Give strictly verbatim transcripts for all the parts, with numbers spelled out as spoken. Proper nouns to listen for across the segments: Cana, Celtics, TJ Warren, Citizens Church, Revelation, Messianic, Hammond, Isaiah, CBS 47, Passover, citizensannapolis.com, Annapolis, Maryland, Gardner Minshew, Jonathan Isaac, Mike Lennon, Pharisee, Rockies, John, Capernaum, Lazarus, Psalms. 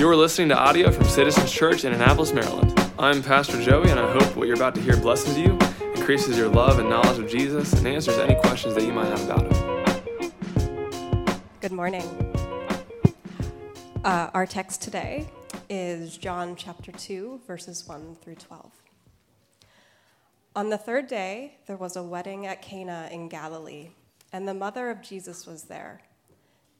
You're listening to audio from Citizens Church in Annapolis, Maryland. I'm Pastor Joey, and I hope what you're about to hear blesses you, increases your love and knowledge of Jesus, and answers any questions that you might have about him. Good morning. Uh, our text today is John chapter two, verses one through twelve. On the third day, there was a wedding at Cana in Galilee, and the mother of Jesus was there.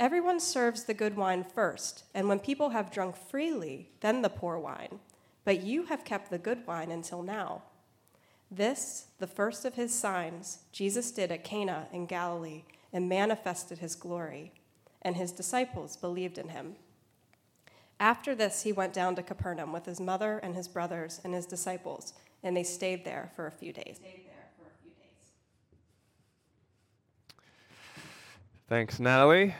"Everyone serves the good wine first, and when people have drunk freely, then the poor wine. But you have kept the good wine until now." This, the first of his signs, Jesus did at Cana in Galilee and manifested his glory, and his disciples believed in him. After this, he went down to Capernaum with his mother and his brothers and his disciples, and they stayed there for a few days. Thanks, Natalie.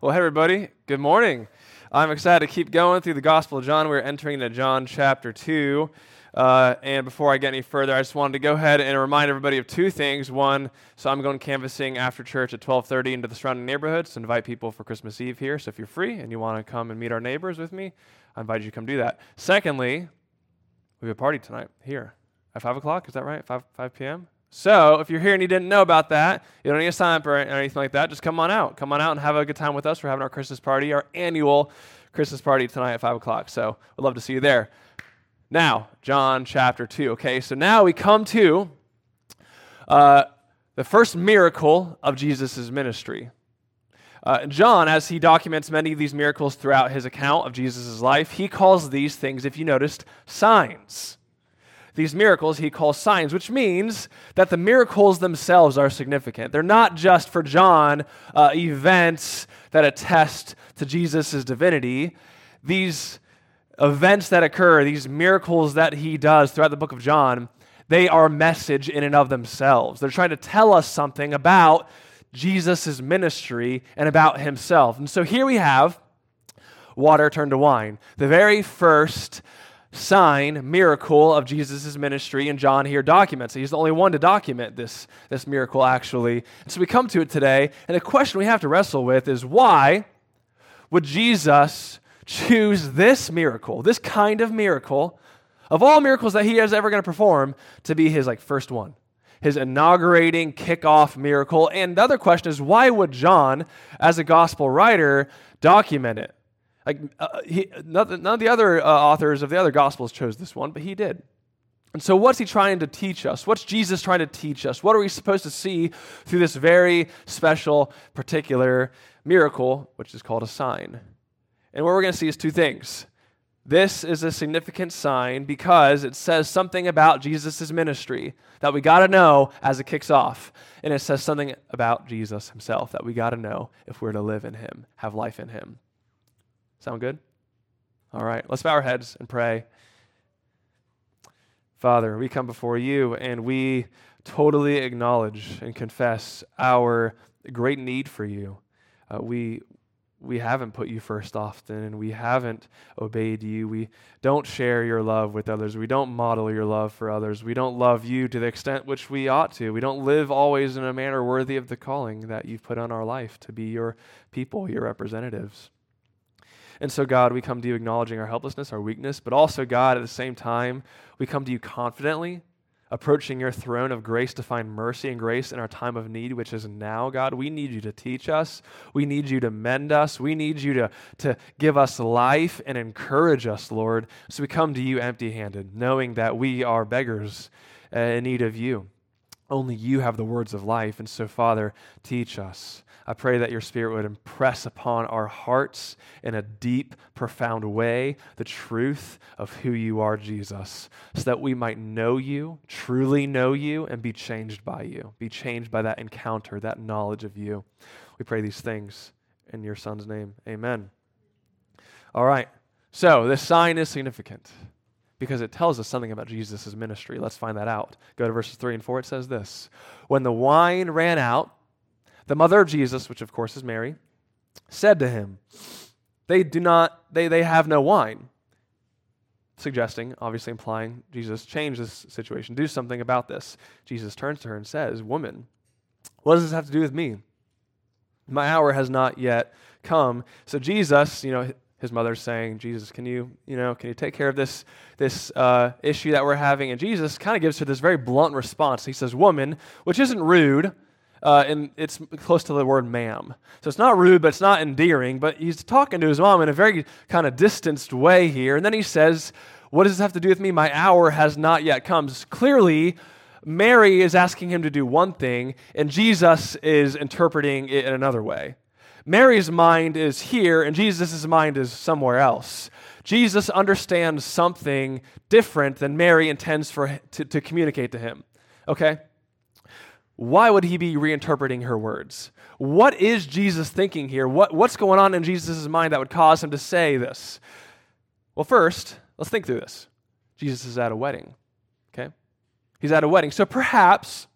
Well, hey, everybody. Good morning. I'm excited to keep going through the Gospel of John. We're entering into John chapter two. Uh, and before I get any further, I just wanted to go ahead and remind everybody of two things. One, so I'm going canvassing after church at twelve thirty into the surrounding neighborhoods to invite people for Christmas Eve here. So if you're free and you want to come and meet our neighbors with me, I invite you to come do that. Secondly, we have a party tonight here at five o'clock. Is that right? five p.m.? So if you're here and you didn't know about that, you don't need to sign up or anything like that, just come on out. Come on out and have a good time with us. We're having our Christmas party, our annual Christmas party tonight at five o'clock. So we'd love to see you there. Now, John chapter two. Okay, so now we come to uh, the first miracle of Jesus' ministry. Uh, John, as he documents many of these miracles throughout his account of Jesus' life, he calls these things, if you noticed, signs. These miracles he calls signs, which means that the miracles themselves are significant. They're not just for John uh, events that attest to Jesus' divinity. These events that occur, these miracles that he does throughout the book of John, they are a message in and of themselves. They're trying to tell us something about Jesus' ministry and about himself. And so here we have water turned to wine, the very first sign, miracle of Jesus' ministry, and John here documents it. He's the only one to document this, this miracle, actually. And so we come to it today, and the question we have to wrestle with is, why would Jesus choose this miracle, this kind of miracle, of all miracles that he is ever going to perform, to be his like first one, his inaugurating kickoff miracle? And the other question is, why would John, as a gospel writer, document it? Like uh, he, none of the other uh, authors of the other Gospels chose this one, but he did. And so what's he trying to teach us? What's Jesus trying to teach us? What are we supposed to see through this very special, particular miracle, which is called a sign? And what we're going to see is two things. This is a significant sign because it says something about Jesus' ministry that we got to know as it kicks off. And it says something about Jesus himself that we got to know if we're to live in him, have life in him. Sound good? All right, let's bow our heads and pray. Father, we come before you and we totally acknowledge and confess our great need for you. Uh, we we haven't put you first often, and we haven't obeyed you. We don't share your love with others. We don't model your love for others. We don't love you to the extent which we ought to. We don't live always in a manner worthy of the calling that you've put on our life to be your people, your representatives. And so, God, we come to you acknowledging our helplessness, our weakness, but also, God, at the same time, we come to you confidently, approaching your throne of grace to find mercy and grace in our time of need, which is now, God. We need you to teach us. We need you to mend us. We need you to, to give us life and encourage us, Lord. So we come to you empty-handed, knowing that we are beggars uh, in need of you. Only you have the words of life. And so, Father, teach us. I pray that your Spirit would impress upon our hearts in a deep, profound way the truth of who you are, Jesus, so that we might know you, truly know you, and be changed by you, be changed by that encounter, that knowledge of you. We pray these things in your Son's name. Amen. All right. So this sign is significant because it tells us something about Jesus' ministry. Let's find that out. Go to verses three and four. It says this: when the wine ran out, the mother of Jesus, which of course is Mary, said to him, they do not, they, they have no wine. Suggesting, obviously implying, Jesus, change this situation. Do something about this. Jesus turns to her and says, woman, what does this have to do with me? My hour has not yet come. So Jesus, you know, his mother's saying, Jesus, can you, you know, can you take care of this, this uh, issue that we're having? And Jesus kind of gives her this very blunt response. He says, woman, which isn't rude. Uh, and it's close to the word ma'am. So it's not rude, but it's not endearing. But he's talking to his mom in a very kind of distanced way here. And then he says, what does this have to do with me? My hour has not yet come. So clearly, Mary is asking him to do one thing, and Jesus is interpreting it in another way. Mary's mind is here, and Jesus' mind is somewhere else. Jesus understands something different than Mary intends for to, to communicate to him. Okay? Why would he be reinterpreting her words? What is Jesus thinking here? What, what's going on in Jesus' mind that would cause him to say this? Well, first, let's think through this. Jesus is at a wedding, okay? He's at a wedding. So perhaps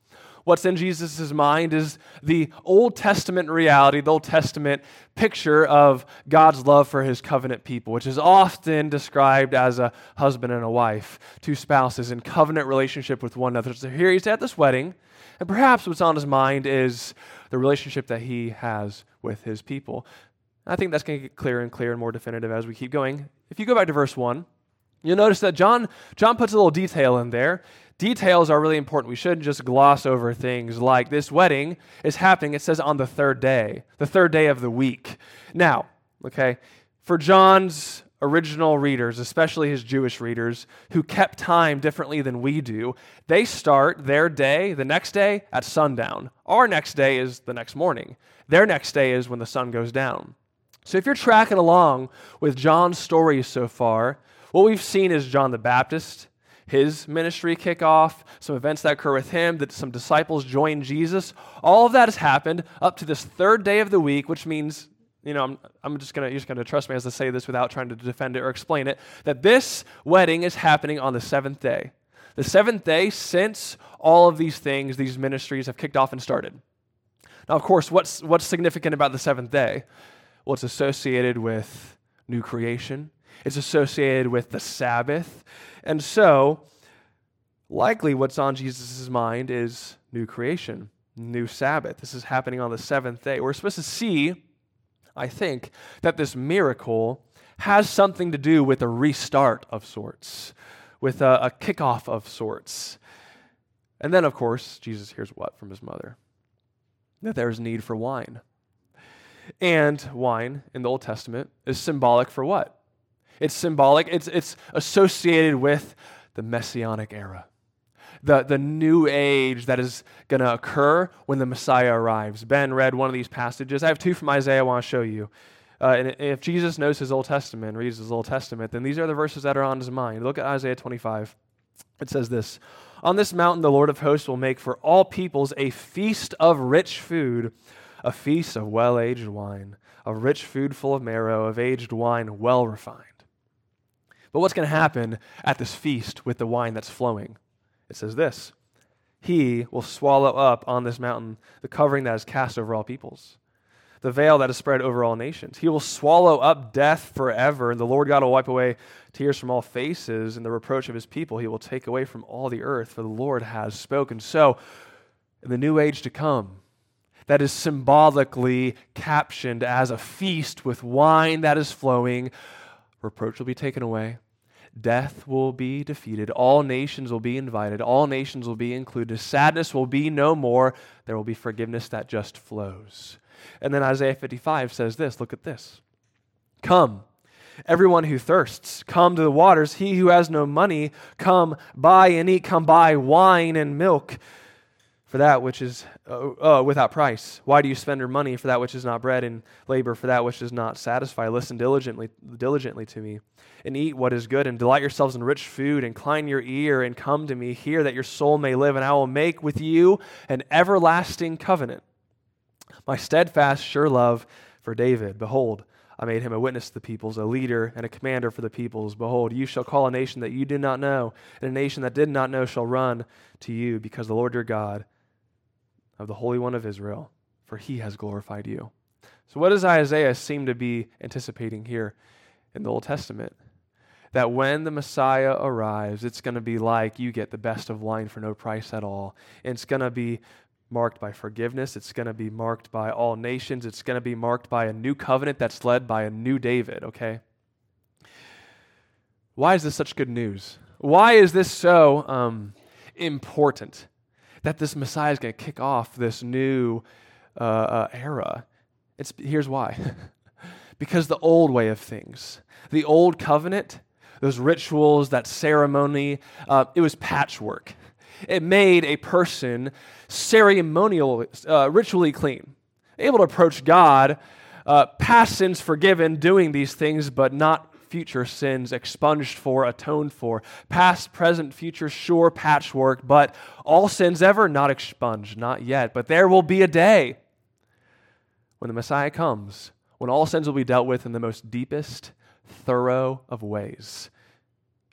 what's in Jesus' mind is the Old Testament reality, the Old Testament picture of God's love for his covenant people, which is often described as a husband and a wife, two spouses in covenant relationship with one another. So here he's at this wedding, and perhaps what's on his mind is the relationship that he has with his people. I think that's going to get clearer and clearer and more definitive as we keep going. If you go back to verse one, you'll notice that John, John puts a little detail in there. Details are really important. We shouldn't just gloss over things like this wedding is happening, it says, on the third day, the third day of the week. Now, okay, for John's original readers, especially his Jewish readers, who kept time differently than we do, they start their day, the next day, at sundown. Our next day is the next morning. Their next day is when the sun goes down. So if you're tracking along with John's story so far, what we've seen is John the Baptist, his ministry kickoff, some events that occur with him, that some disciples join Jesus. All of that has happened up to this third day of the week, which means, you know, I'm, I'm just gonna, you're just gonna trust me as I say this without trying to defend it or explain it, that this wedding is happening on the seventh day. The seventh day since all of these things, these ministries have kicked off and started. Now, of course, what's what's significant about the seventh day? Well, it's associated with new creation. It's associated with the Sabbath. And so, likely what's on Jesus' mind is new creation, new Sabbath. This is happening on the seventh day. We're supposed to see, I think, that this miracle has something to do with a restart of sorts, with a, a kickoff of sorts. And then, of course, Jesus hears what from his mother? That there is need for wine. And wine in the Old Testament is symbolic for what? It's symbolic. It's it's associated with the Messianic era, the, the new age that is going to occur when the Messiah arrives. Ben read one of these passages. I have two from Isaiah I want to show you. Uh, and if Jesus knows his Old Testament, reads his Old Testament, then these are the verses that are on his mind. Look at Isaiah twenty-five. It says this: on this mountain the Lord of hosts will make for all peoples a feast of rich food, a feast of well-aged wine, of rich food full of marrow, of aged wine well-refined. But what's going to happen at this feast with the wine that's flowing? It says this: he will swallow up on this mountain the covering that is cast over all peoples, the veil that is spread over all nations. He will swallow up death forever, and the Lord God will wipe away tears from all faces, and the reproach of his people he will take away from all the earth, for the Lord has spoken. So, in the new age to come, that is symbolically captioned as a feast with wine that is flowing, reproach will be taken away. Death will be defeated. All nations will be invited. All nations will be included. Sadness will be no more. There will be forgiveness that just flows. And then Isaiah fifty-five says this, look at this. Come, everyone who thirsts, come to the waters. He who has no money, come buy and eat. Come buy wine and milk for that which is uh, uh, without price. Why do you spend your money for that which is not bread, and labor for that which does not satisfy? Listen diligently, diligently to me, and eat what is good, and delight yourselves in rich food. Incline your ear and come to me. Hear that your soul may live, and I will make with you an everlasting covenant. My steadfast, sure love for David. Behold, I made him a witness to the peoples, a leader and a commander for the peoples. Behold, you shall call a nation that you did not know, and a nation that did not know shall run to you, because the Lord your God of the Holy One of Israel, for he has glorified you. So what does Isaiah seem to be anticipating here in the Old Testament? That when the Messiah arrives, it's going to be like you get the best of wine for no price at all. And it's going to be marked by forgiveness. It's going to be marked by all nations. It's going to be marked by a new covenant that's led by a new David, okay? Why is this such good news? Why is this so um, important that this Messiah is going to kick off this new uh, uh, era? It's, here's why. Because the old way of things, the old covenant, those rituals, that ceremony, uh, it was patchwork. It made a person ceremonial, uh, ritually clean, able to approach God, uh, past sins forgiven, doing these things, but not future sins expunged for, atoned for. Past, present, future, sure, patchwork, but all sins ever not expunged, not yet. But there will be a day when the Messiah comes, when all sins will be dealt with in the most deepest, thorough of ways.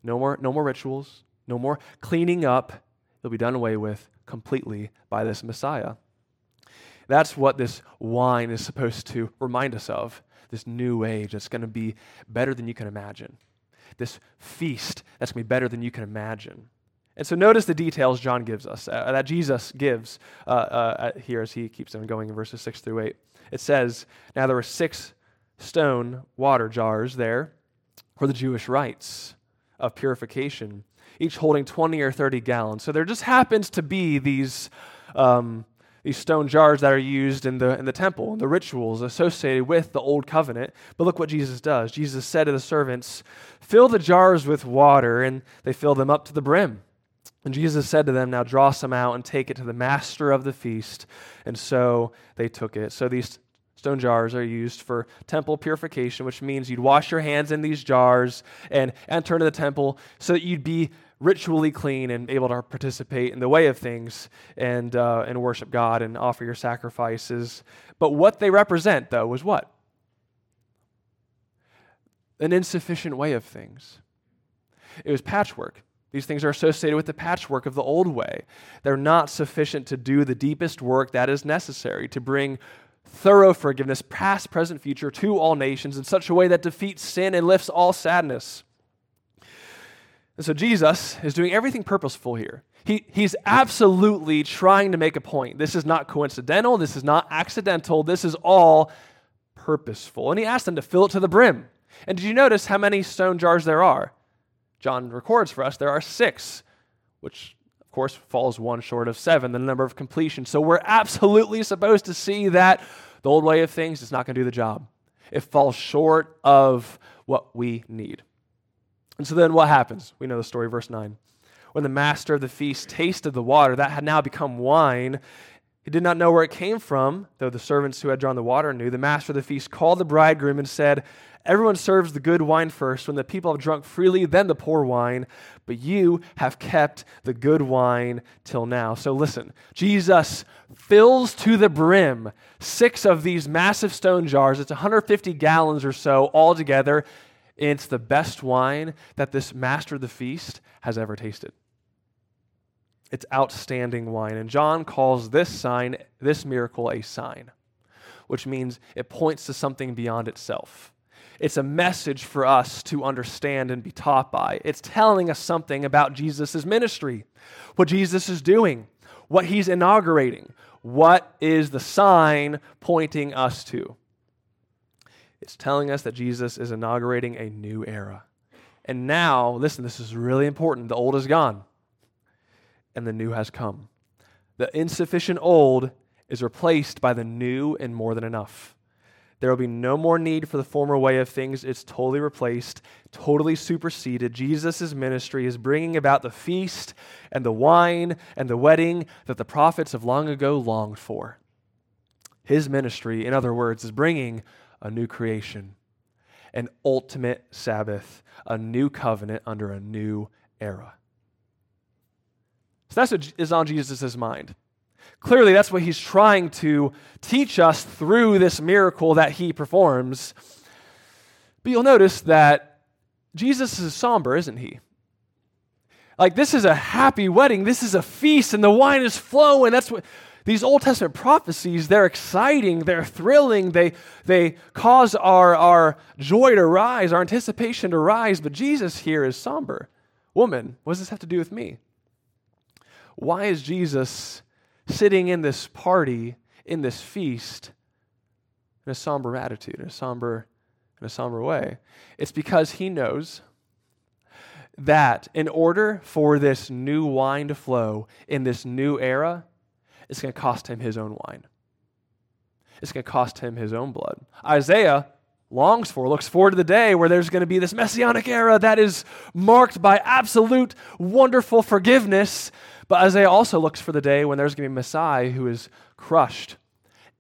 No more, no more rituals, no more cleaning up. They'll be done away with completely by this Messiah. That's what this wine is supposed to remind us of, this new age that's going to be better than you can imagine, this feast that's going to be better than you can imagine. And so notice the details John gives us, uh, that Jesus gives uh, uh, here as he keeps on going in verses six through eight. It says, now there were six stone water jars there for the Jewish rites of purification, each holding twenty or thirty gallons. So there just happens to be these um, these stone jars that are used in the in the temple, and the rituals associated with the old covenant. But look what Jesus does. Jesus said to the servants, fill the jars with water, and they filled them up to the brim. And Jesus said to them, now draw some out and take it to the master of the feast. And so they took it. So these stone jars are used for temple purification, which means you'd wash your hands in these jars and enter into the temple so that you'd be ritually clean and able to participate in the way of things and uh, and worship God and offer your sacrifices. But what they represent, though, was what? An insufficient way of things. It was patchwork. These things are associated with the patchwork of the old way. They're not sufficient to do the deepest work that is necessary to bring thorough forgiveness, past, present, future, to all nations in such a way that defeats sin and lifts all sadness. And so Jesus is doing everything purposeful here. He, he's absolutely trying to make a point. This is not coincidental. This is not accidental. This is all purposeful. And he asked them to fill it to the brim. And did you notice how many stone jars there are? John records for us there are six, which of course falls one short of seven, the number of completion. So we're absolutely supposed to see that the old way of things is not going to do the job. It falls short of what we need. And so then what happens? We know the story, verse nine. When the master of the feast tasted the water that had now become wine, he did not know where it came from, though the servants who had drawn the water knew. The master of the feast called the bridegroom and said, everyone serves the good wine first. When the people have drunk freely, then the poor wine. But you have kept the good wine till now. So listen, Jesus fills to the brim six of these massive stone jars. It's one hundred fifty gallons or so altogether. It's the best wine that this master of the feast has ever tasted. It's outstanding wine. And John calls this sign, this miracle, a sign, which means it points to something beyond itself. It's a message for us to understand and be taught by. It's telling us something about Jesus' ministry, what Jesus is doing, what he's inaugurating. What is the sign pointing us to? It's telling us that Jesus is inaugurating a new era, And now, listen, this is really important. The old is gone, and the new has come. The insufficient old is replaced by the new and more than enough. There will be no more need for the former way of things. It's totally replaced, totally superseded. Jesus' ministry is bringing about the feast and the wine and the wedding that the prophets of long ago longed for. His ministry, in other words, is bringing a new creation, an ultimate Sabbath, a new covenant under a new era. So that's what is on Jesus' mind. Clearly, that's what he's trying to teach us through this miracle that he performs. But you'll notice that Jesus is somber, isn't he? Like, this is a happy wedding. This is a feast, and the wine is flowing. That's what these Old Testament prophecies, they're exciting, they're thrilling, they, they cause our, our joy to rise, our anticipation to rise. But Jesus here is somber. Woman, what does this have to do with me? Why is Jesus sitting in this party, in this feast, in a somber attitude, in a somber, in a somber way? It's because he knows that in order for this new wine to flow in this new era, it's going to cost him his own wine. It's going to cost him his own blood. Isaiah longs for, looks forward to the day where there's going to be this messianic era that is marked by absolute, wonderful forgiveness. But Isaiah also looks for the day when there's going to be a Messiah who is crushed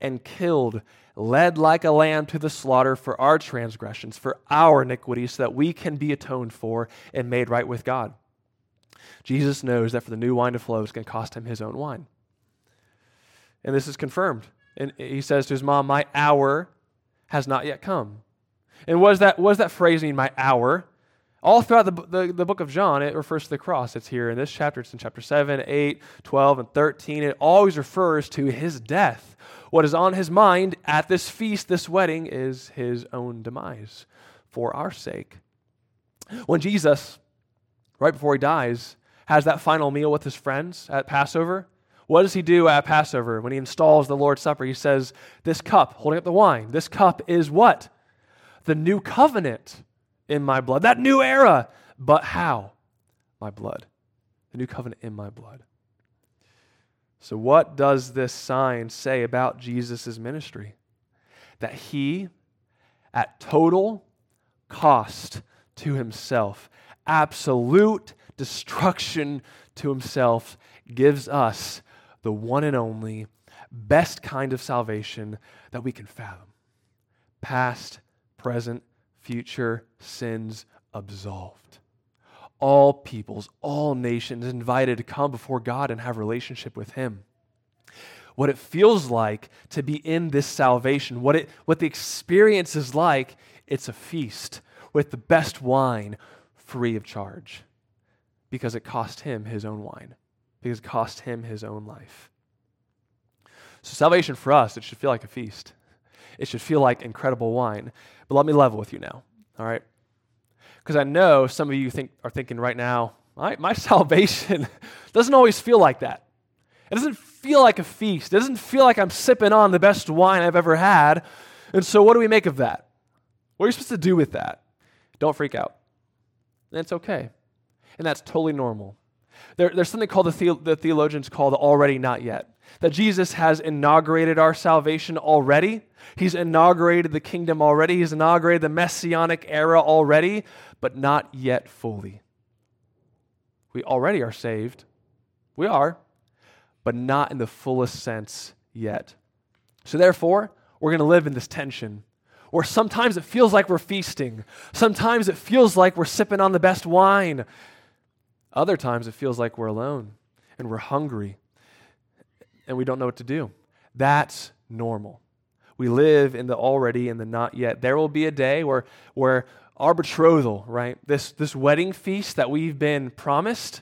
and killed, led like a lamb to the slaughter for our transgressions, for our iniquities, so that we can be atoned for and made right with God. Jesus knows that for the new wine to flow, it's going to cost him his own wine. And this is confirmed. And he says to his mom, "My hour has not yet come." And what does that, what does that phrase mean, my hour? All throughout the, the, the book of John, it refers to the cross. It's here in this chapter. It's in chapter seven, eight, twelve, and thirteen. It always refers to his death. What is on his mind at this feast, this wedding, is his own demise for our sake. When Jesus, right before he dies, has that final meal with his friends at Passover, what does he do at Passover when he installs the Lord's Supper? He says, this cup, holding up the wine, this cup is what? The new covenant in my blood, that new era. But how? My blood. The new covenant in my blood. So what does this sign say about Jesus' ministry? That he, at total cost to himself, absolute destruction to himself, gives us the one and only best kind of salvation that we can fathom. Past, present, future sins absolved. All peoples, all nations invited to come before God and have a relationship with him. What it feels like to be in this salvation, what it, what the experience is like, it's a feast with the best wine free of charge, because it cost him his own wine, because it cost him his own life. So salvation for us, it should feel like a feast. It should feel like incredible wine. But let me level with you now, all right? Because I know some of you think are thinking right now, all right, my salvation doesn't always feel like that. It doesn't feel like a feast. It doesn't feel like I'm sipping on the best wine I've ever had. And so what do we make of that? What are you supposed to do with that? Don't freak out. That's okay. And that's totally normal. There, there's something called the, the, the theologians call the already not yet. That Jesus has inaugurated our salvation already. He's inaugurated the kingdom already. He's inaugurated the messianic era already, but not yet fully. We already are saved. We are, but not in the fullest sense yet. So therefore, we're going to live in this tension, where sometimes it feels like we're feasting. Sometimes it feels like we're sipping on the best wine. Other times it feels like we're alone and we're hungry and we don't know what to do. That's normal. We live in the already and the not yet. There will be a day where, where our betrothal, right, this, this wedding feast that we've been promised,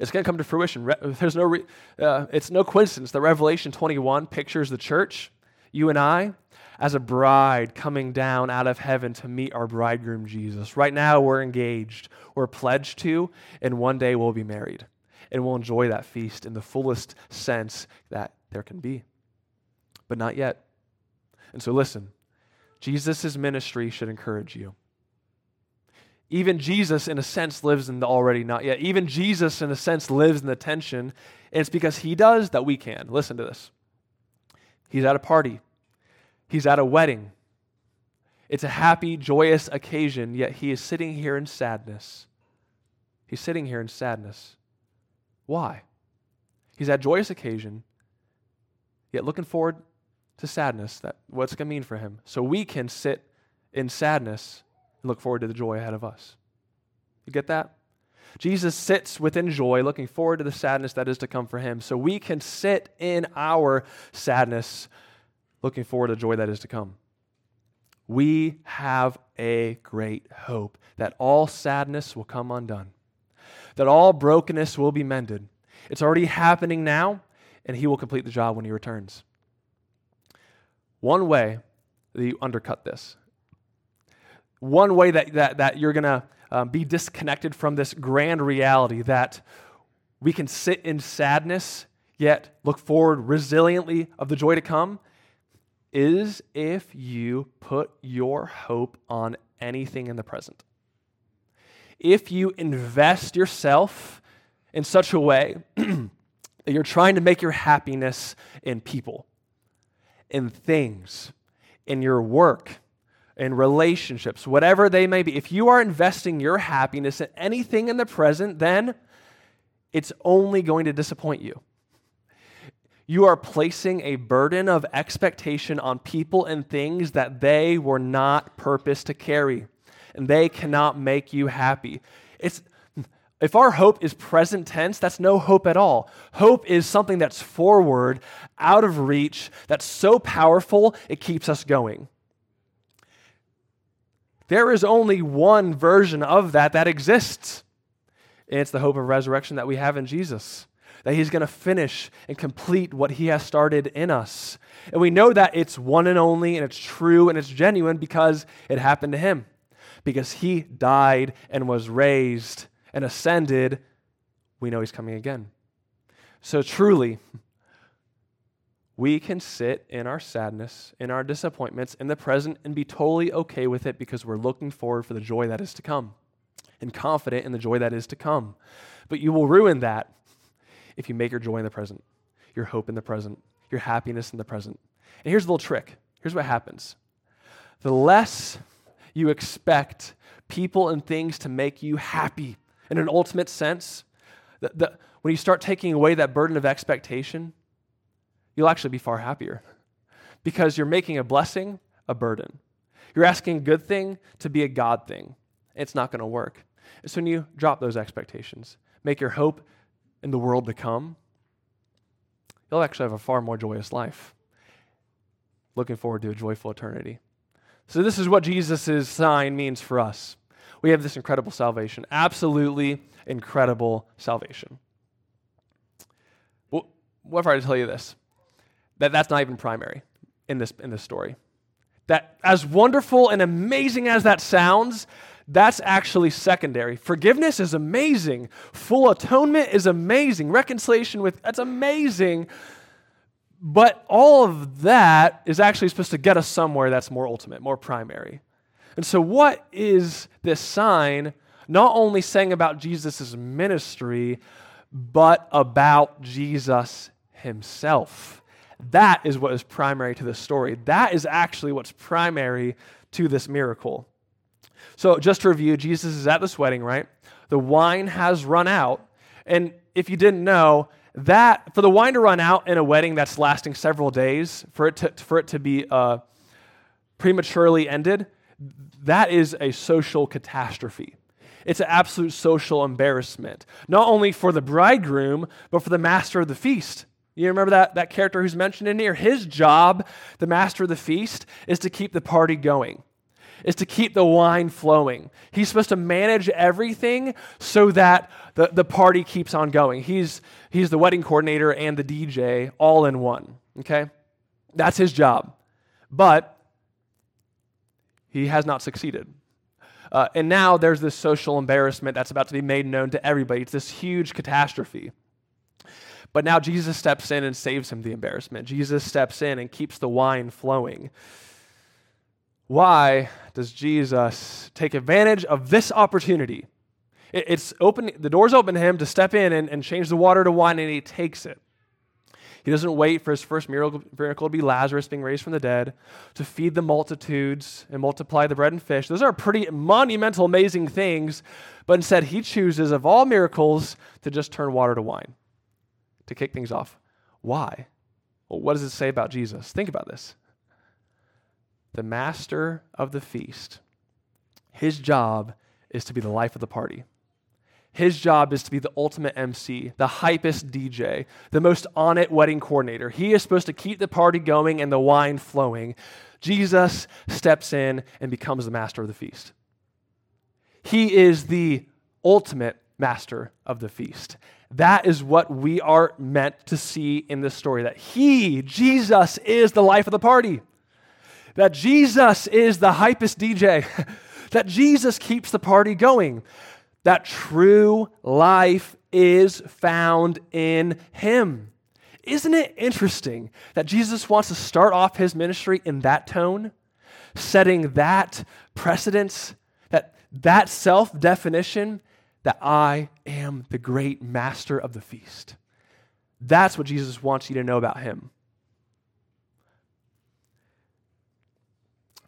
it's going to come to fruition. There's no re, uh, it's no coincidence that Revelation twenty-one pictures the church, you and I, as a bride coming down out of heaven to meet our bridegroom Jesus. Right now we're engaged, we're pledged to, and one day we'll be married. And we'll enjoy that feast in the fullest sense that there can be. But not yet. And so listen, Jesus' ministry should encourage you. Even Jesus, in a sense, lives in the already not yet. Even Jesus, in a sense, lives in the tension. And it's because he does that we can. Listen to this. He's at a party. He's at a wedding. It's a happy, joyous occasion, yet he is sitting here in sadness. He's sitting here in sadness. Why? He's at a joyous occasion, yet looking forward to sadness, that what's going to mean for him. So we can sit in sadness and look forward to the joy ahead of us. You get that? Jesus sits within joy, looking forward to the sadness that is to come for him. So we can sit in our sadness, looking forward to the joy that is to come. We have a great hope that all sadness will come undone, that all brokenness will be mended. It's already happening now, and he will complete the job when he returns. One way that you undercut this, one way that, that, that you're going to um, be disconnected from this grand reality that we can sit in sadness, yet look forward resiliently of the joy to come, is if you put your hope on anything in the present. If you invest yourself in such a way that you're trying to make your happiness in people, in things, in your work, in relationships, whatever they may be, if you are investing your happiness in anything in the present, then it's only going to disappoint you. You are placing a burden of expectation on people and things that they were not purposed to carry, and they cannot make you happy. It's If our hope is present tense, that's no hope at all. Hope is something that's forward, out of reach, that's so powerful, it keeps us going. There is only one version of that that exists, and it's the hope of resurrection that we have in Jesus, that he's going to finish and complete what he has started in us. And we know that it's one and only, and it's true, and it's genuine because it happened to him, because he died and was raised and ascended. We know he's coming again. So truly, we can sit in our sadness, in our disappointments, in the present, and be totally okay with it because we're looking forward for the joy that is to come and confident in the joy that is to come. But you will ruin that if you make your joy in the present, your hope in the present, your happiness in the present. And here's a little trick. Here's what happens. The less you expect people and things to make you happy, in an ultimate sense, the, the, when you start taking away that burden of expectation, you'll actually be far happier because you're making a blessing a burden. You're asking a good thing to be a God thing. It's not going to work. It's when you drop those expectations, make your hope in the world to come, you'll actually have a far more joyous life, looking forward to a joyful eternity. So this is what Jesus' sign means for us. We have this incredible salvation, absolutely incredible salvation. Well, what if I were to tell you this? That that's not even primary in this in this story. That as wonderful and amazing as that sounds, that's actually secondary. Forgiveness is amazing. Full atonement is amazing. Reconciliation with, that's amazing. But all of that is actually supposed to get us somewhere that's more ultimate, more primary. And so what is this sign not only saying about Jesus' ministry, but about Jesus himself? That is what is primary to this story. That is actually what's primary to this miracle. So just to review, Jesus is at this wedding, right? The wine has run out. And if you didn't know, that for the wine to run out in a wedding that's lasting several days, for it to, for it to be uh, prematurely ended, that is a social catastrophe. It's an absolute social embarrassment, not only for the bridegroom, but for the master of the feast. You remember that, that character who's mentioned in here? His job, the master of the feast, is to keep the party going, is to keep the wine flowing. He's supposed to manage everything so that the, the party keeps on going. He's, he's the wedding coordinator and the D J all in one, okay? That's his job. But he has not succeeded. Uh, and now there's this social embarrassment that's about to be made known to everybody. It's this huge catastrophe. But now Jesus steps in and saves him the embarrassment. Jesus steps in and keeps the wine flowing. Why does Jesus take advantage of this opportunity? It's open, the door's open to him to step in and, and change the water to wine, and he takes it. He doesn't wait for his first miracle, miracle to be Lazarus being raised from the dead, to feed the multitudes and multiply the bread and fish. Those are pretty monumental, amazing things, but instead he chooses, of all miracles, to just turn water to wine, to kick things off. Why? Well, what does it say about Jesus? Think about this. The master of the feast, his job is to be the life of the party. His job is to be the ultimate M C, the hypest D J, the most on-it wedding coordinator. He is supposed to keep the party going and the wine flowing. Jesus steps in and becomes the master of the feast. He is the ultimate master of the feast. That is what we are meant to see in this story, that he, Jesus, is the life of the party, that Jesus is the hypest D J, that Jesus keeps the party going. That true life is found in him. Isn't it interesting that Jesus wants to start off his ministry in that tone, setting that precedence, that, that self-definition that I am the great master of the feast? That's what Jesus wants you to know about him.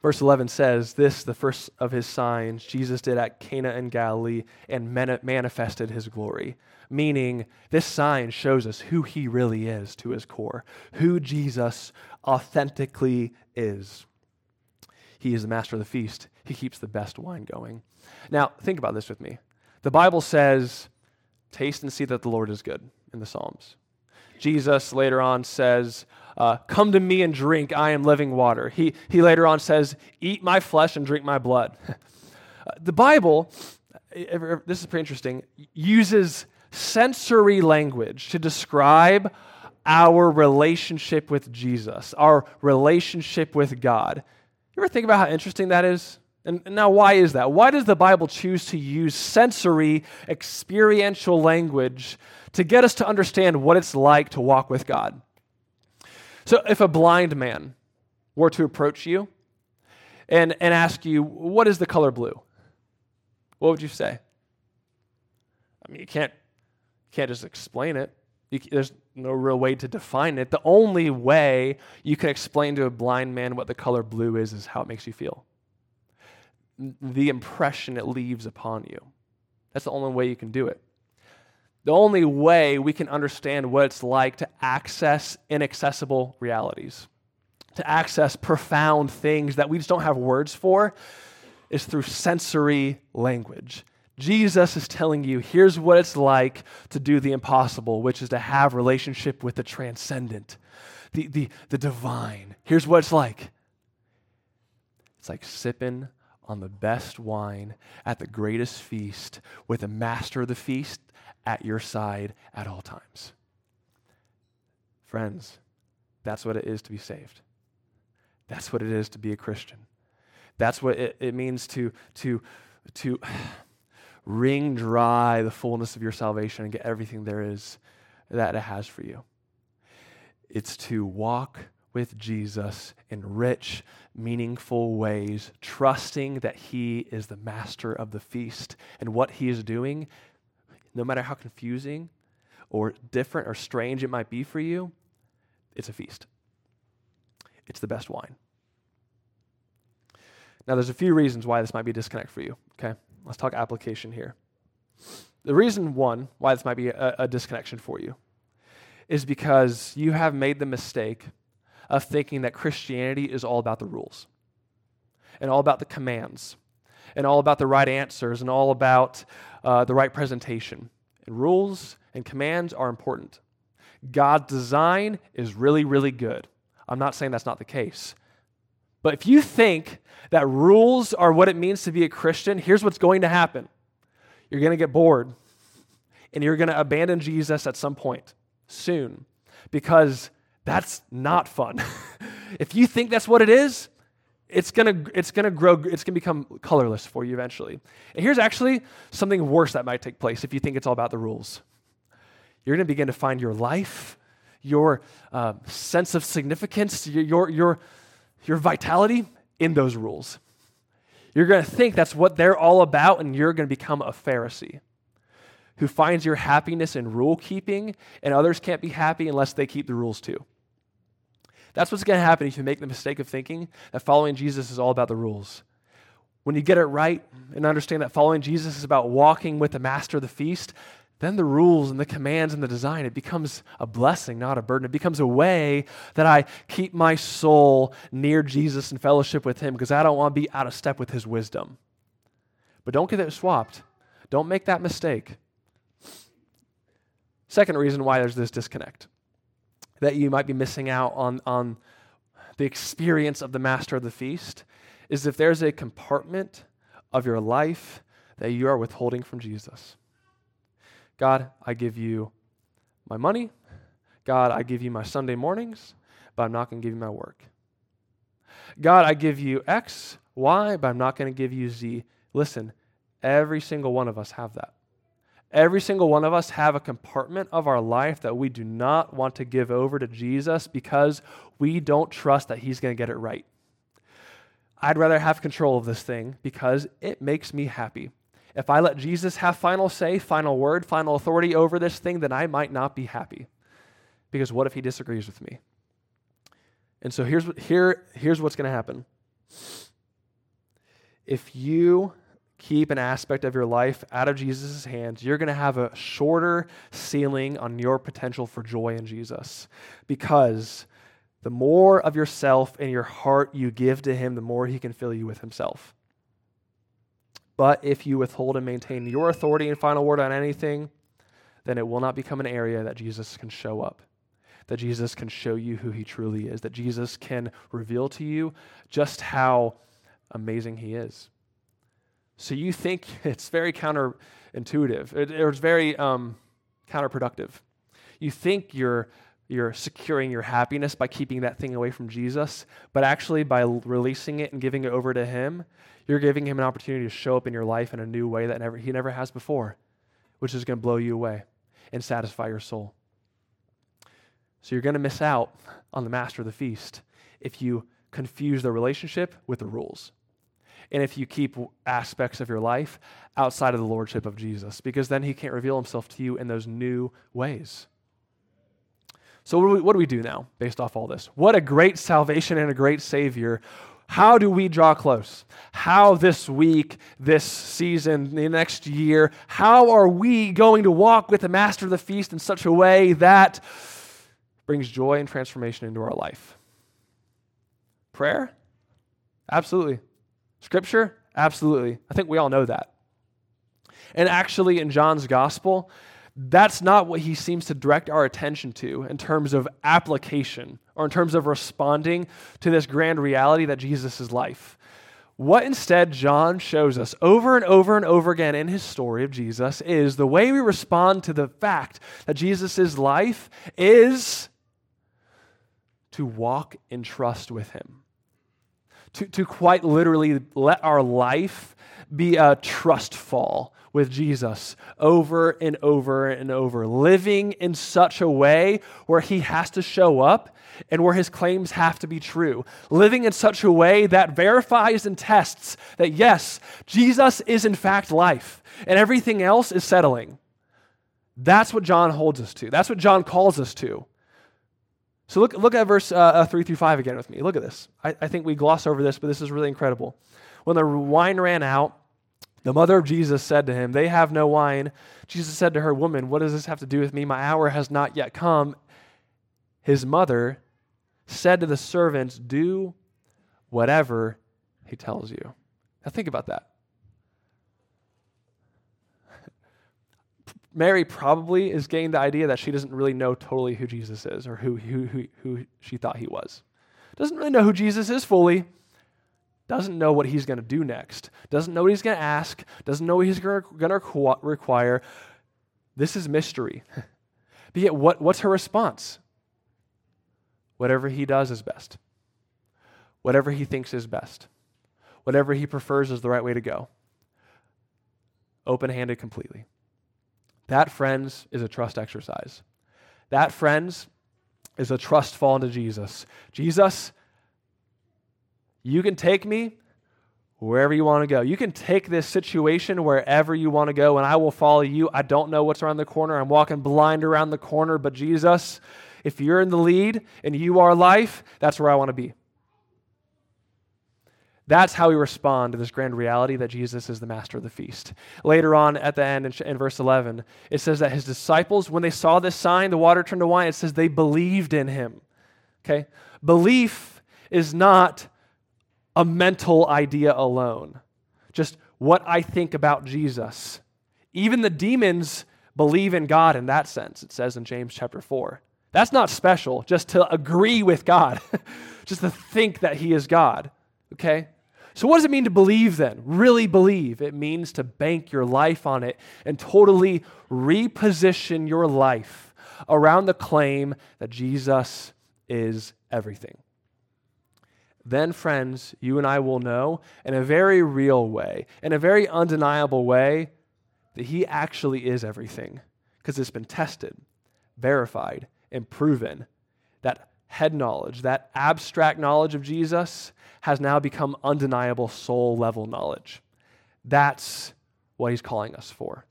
Verse eleven says, this, the first of his signs, Jesus did at Cana in Galilee and manifested his glory. Meaning, this sign shows us who he really is to his core, who Jesus authentically is. He is the master of the feast. He keeps the best wine going. Now, think about this with me. The Bible says, taste and see that the Lord is good in the Psalms. Jesus later on says, Uh, come to me and drink, I am living water. He he later on says, eat my flesh and drink my blood. The Bible, this is pretty interesting, uses sensory language to describe our relationship with Jesus, our relationship with God. You ever think about how interesting that is? And, and now why is that? Why does the Bible choose to use sensory, experiential language to get us to understand what it's like to walk with God? So if a blind man were to approach you and, and ask you, what is the color blue? What would you say? I mean, you can't, you can't just explain it. You, there's no real way to define it. The only way you can explain to a blind man what the color blue is is how it makes you feel. The impression it leaves upon you. That's the only way you can do it. The only way we can understand what it's like to access inaccessible realities, to access profound things that we just don't have words for, is through sensory language. Jesus is telling you, here's what it's like to do the impossible, which is to have relationship with the transcendent, the, the, the divine. Here's what it's like. It's like sipping on the best wine at the greatest feast with the master of the feast at your side at all times. Friends, that's what it is to be saved. That's what it is to be a Christian. That's what it, it means to, to, to wring dry the fullness of your salvation and get everything there is that it has for you. It's to walk with Jesus in rich, meaningful ways, trusting that he is the master of the feast, and what he is doing, no matter how confusing or different or strange it might be for you, it's a feast. It's the best wine. Now, there's a few reasons why this might be a disconnect for you, okay? Let's talk application here. The reason, one, why this might be a, a disconnection for you is because you have made the mistake of thinking that Christianity is all about the rules and all about the commands and all about the right answers and all about uh, the right presentation. And rules and commands are important. God's design is really, really good. I'm not saying that's not the case. But if you think that rules are what it means to be a Christian, here's what's going to happen. You're going to get bored and you're going to abandon Jesus at some point soon, because that's not fun. If you think that's what it is, it's gonna it's gonna grow, it's gonna become colorless for you eventually. And here's actually something worse that might take place if you think it's all about the rules. You're gonna begin to find your life, your uh, sense of significance, your your your, your vitality in those rules. You're going to think that's what they're all about, and you're going to become a Pharisee who finds your happiness in rule keeping, and others can't be happy unless they keep the rules too. That's what's going to happen if you make the mistake of thinking that following Jesus is all about the rules. When you get it right and understand that following Jesus is about walking with the master of the feast, then the rules and the commands and the design, it becomes a blessing, not a burden. It becomes a way that I keep my soul near Jesus and fellowship with him because I don't want to be out of step with his wisdom. But don't get it swapped. Don't make that mistake. Second reason why there's this disconnect, that you might be missing out on, on the experience of the master of the feast, is if there's a compartment of your life that you are withholding from Jesus. God, I give you my money. God, I give you my Sunday mornings, but I'm not going to give you my work. God, I give you X, Y, but I'm not going to give you Z. Listen, every single one of us have that. Every single one of us have a compartment of our life that we do not want to give over to Jesus because we don't trust that he's going to get it right. I'd rather have control of this thing because it makes me happy. If I let Jesus have final say, final word, final authority over this thing, then I might not be happy. Because what if he disagrees with me? And so here's here, here's what's going to happen. If you keep an aspect of your life out of Jesus' hands, you're going to have a shorter ceiling on your potential for joy in Jesus. Because the more of yourself and your heart you give to him, the more he can fill you with himself. But if you withhold and maintain your authority and final word on anything, then it will not become an area that Jesus can show up, that Jesus can show you who he truly is, that Jesus can reveal to you just how amazing he is. So you think it's very counterintuitive. It, it's very um, counterproductive. You think you're You're securing your happiness by keeping that thing away from Jesus, but actually by releasing it and giving it over to him, you're giving him an opportunity to show up in your life in a new way that never he never has before, which is going to blow you away and satisfy your soul. So you're going to miss out on the master of the feast if you confuse the relationship with the rules. And if you keep aspects of your life outside of the lordship of Jesus, because then he can't reveal himself to you in those new ways. So what do, we, what do we do now based off all this? What a great salvation and a great Savior. How do we draw close? How this week, this season, the next year, how are we going to walk with the master of the feast in such a way that brings joy and transformation into our life? Prayer? Absolutely. Scripture? Absolutely. I think we all know that. And actually in John's gospel, that's not what he seems to direct our attention to in terms of application or in terms of responding to this grand reality that Jesus is life. What instead John shows us over and over and over again in his story of Jesus is the way we respond to the fact that Jesus is life is to walk in trust with him. To, to quite literally let our life be a trust fall with Jesus over and over and over, living in such a way where he has to show up and where his claims have to be true, living in such a way that verifies and tests that, yes, Jesus is in fact life and everything else is settling. That's what John holds us to. That's what John calls us to. So look, look at verse uh, three through five again with me. Look at this. I, I think we gloss over this, but this is really incredible. When the wine ran out, the mother of Jesus said to him, "They have no wine." Jesus said to her, "Woman, what does this have to do with me? My hour has not yet come." His mother said to the servants, "Do whatever he tells you." Now think about that. Mary probably is getting the idea that she doesn't really know totally who Jesus is or who, who, who, who she thought he was. Doesn't really know who Jesus is fully. Doesn't know what he's going to do next. Doesn't know what he's going to ask. Doesn't know what he's going to require. This is mystery. But yet, what, what's her response? Whatever he does is best. Whatever he thinks is best. Whatever he prefers is the right way to go. Open-handed completely. That, friends, is a trust exercise. That, friends, is a trust fall into Jesus. Jesus, You can take me wherever you want to go. You can take this situation wherever you want to go, and I will follow you. I don't know what's around the corner. I'm walking blind around the corner, but Jesus, if you're in the lead and you are life, that's where I want to be. That's how we respond to this grand reality that Jesus is the master of the feast. Later on at the end, in verse eleven, it says that his disciples, when they saw this sign, the water turned to wine, it says they believed in him. Okay? Belief is not a mental idea alone. Just what I think about Jesus. Even the demons believe in God in that sense, it says in James chapter four. That's not special, just to agree with God. Just to think that he is God. Okay? So what does it mean to believe then? Really believe. It means to bank your life on it and totally reposition your life around the claim that Jesus is everything. Then, friends, you and I will know in a very real way, in a very undeniable way, that he actually is everything, because it's been tested, verified, and proven that head knowledge, that abstract knowledge of Jesus, has now become undeniable soul-level knowledge. That's what he's calling us for.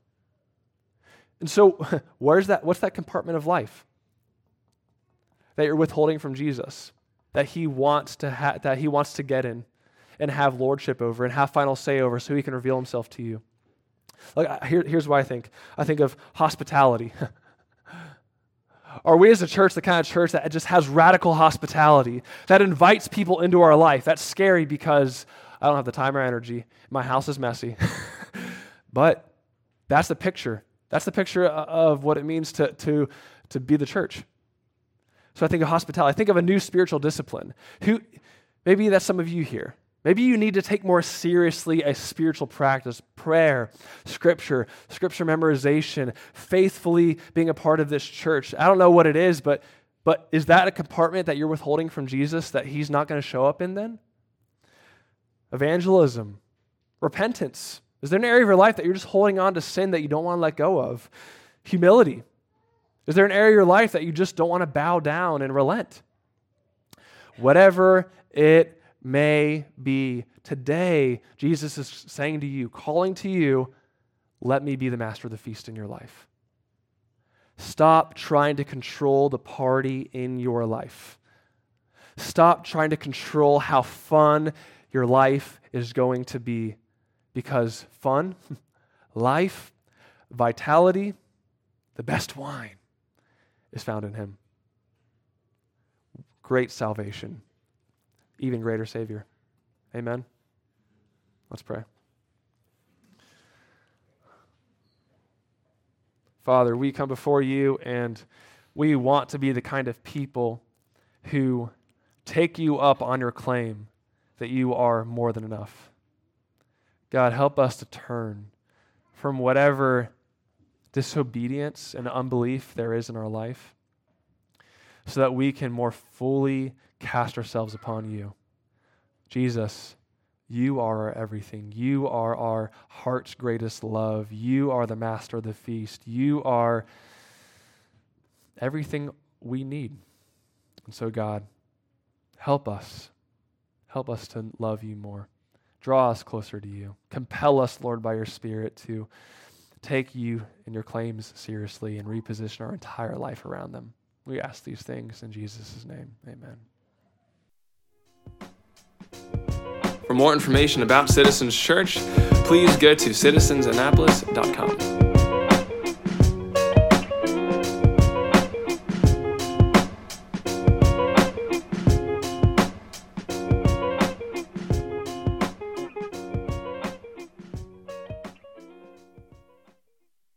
And so, where's that? What's that compartment of life that you're withholding from Jesus, that he wants to ha- that he wants to get in, and have lordship over, and have final say over, so he can reveal himself to you? Look, here, here's what I think. I think of hospitality. Are we as a church the kind of church that just has radical hospitality, that invites people into our life? That's scary because I don't have the time or energy. My house is messy. But that's the picture. That's the picture of what it means to, to, to be the church. So I think of hospitality. I think of a new spiritual discipline. Who, maybe that's some of you here. Maybe you need to take more seriously a spiritual practice, prayer, scripture, scripture memorization, faithfully being a part of this church. I don't know what it is, but but is that a compartment that you're withholding from Jesus that he's not going to show up in then? Evangelism, repentance. Is there an area of your life that you're just holding on to sin that you don't want to let go of? Humility. Is there an area of your life that you just don't want to bow down and relent? Whatever it may be, today Jesus is saying to you, calling to you, let me be the master of the feast in your life. Stop trying to control the party in your life. Stop trying to control how fun your life is going to be, because fun, life, vitality, the best wine is found in him. Great salvation. Even greater Savior. Amen. Let's pray. Father, we come before you and we want to be the kind of people who take you up on your claim that you are more than enough. God, help us to turn from whatever disobedience and unbelief there is in our life, so that we can more fully cast ourselves upon you. Jesus, you are our everything. You are our heart's greatest love. You are the master of the feast. You are everything we need. And so, God, help us. Help us to love you more. Draw us closer to you. Compel us, Lord, by your Spirit to take you and your claims seriously and reposition our entire life around them. We ask these things in Jesus' name. Amen. For more information about Citizens Church, please go to citizens annapolis dot com.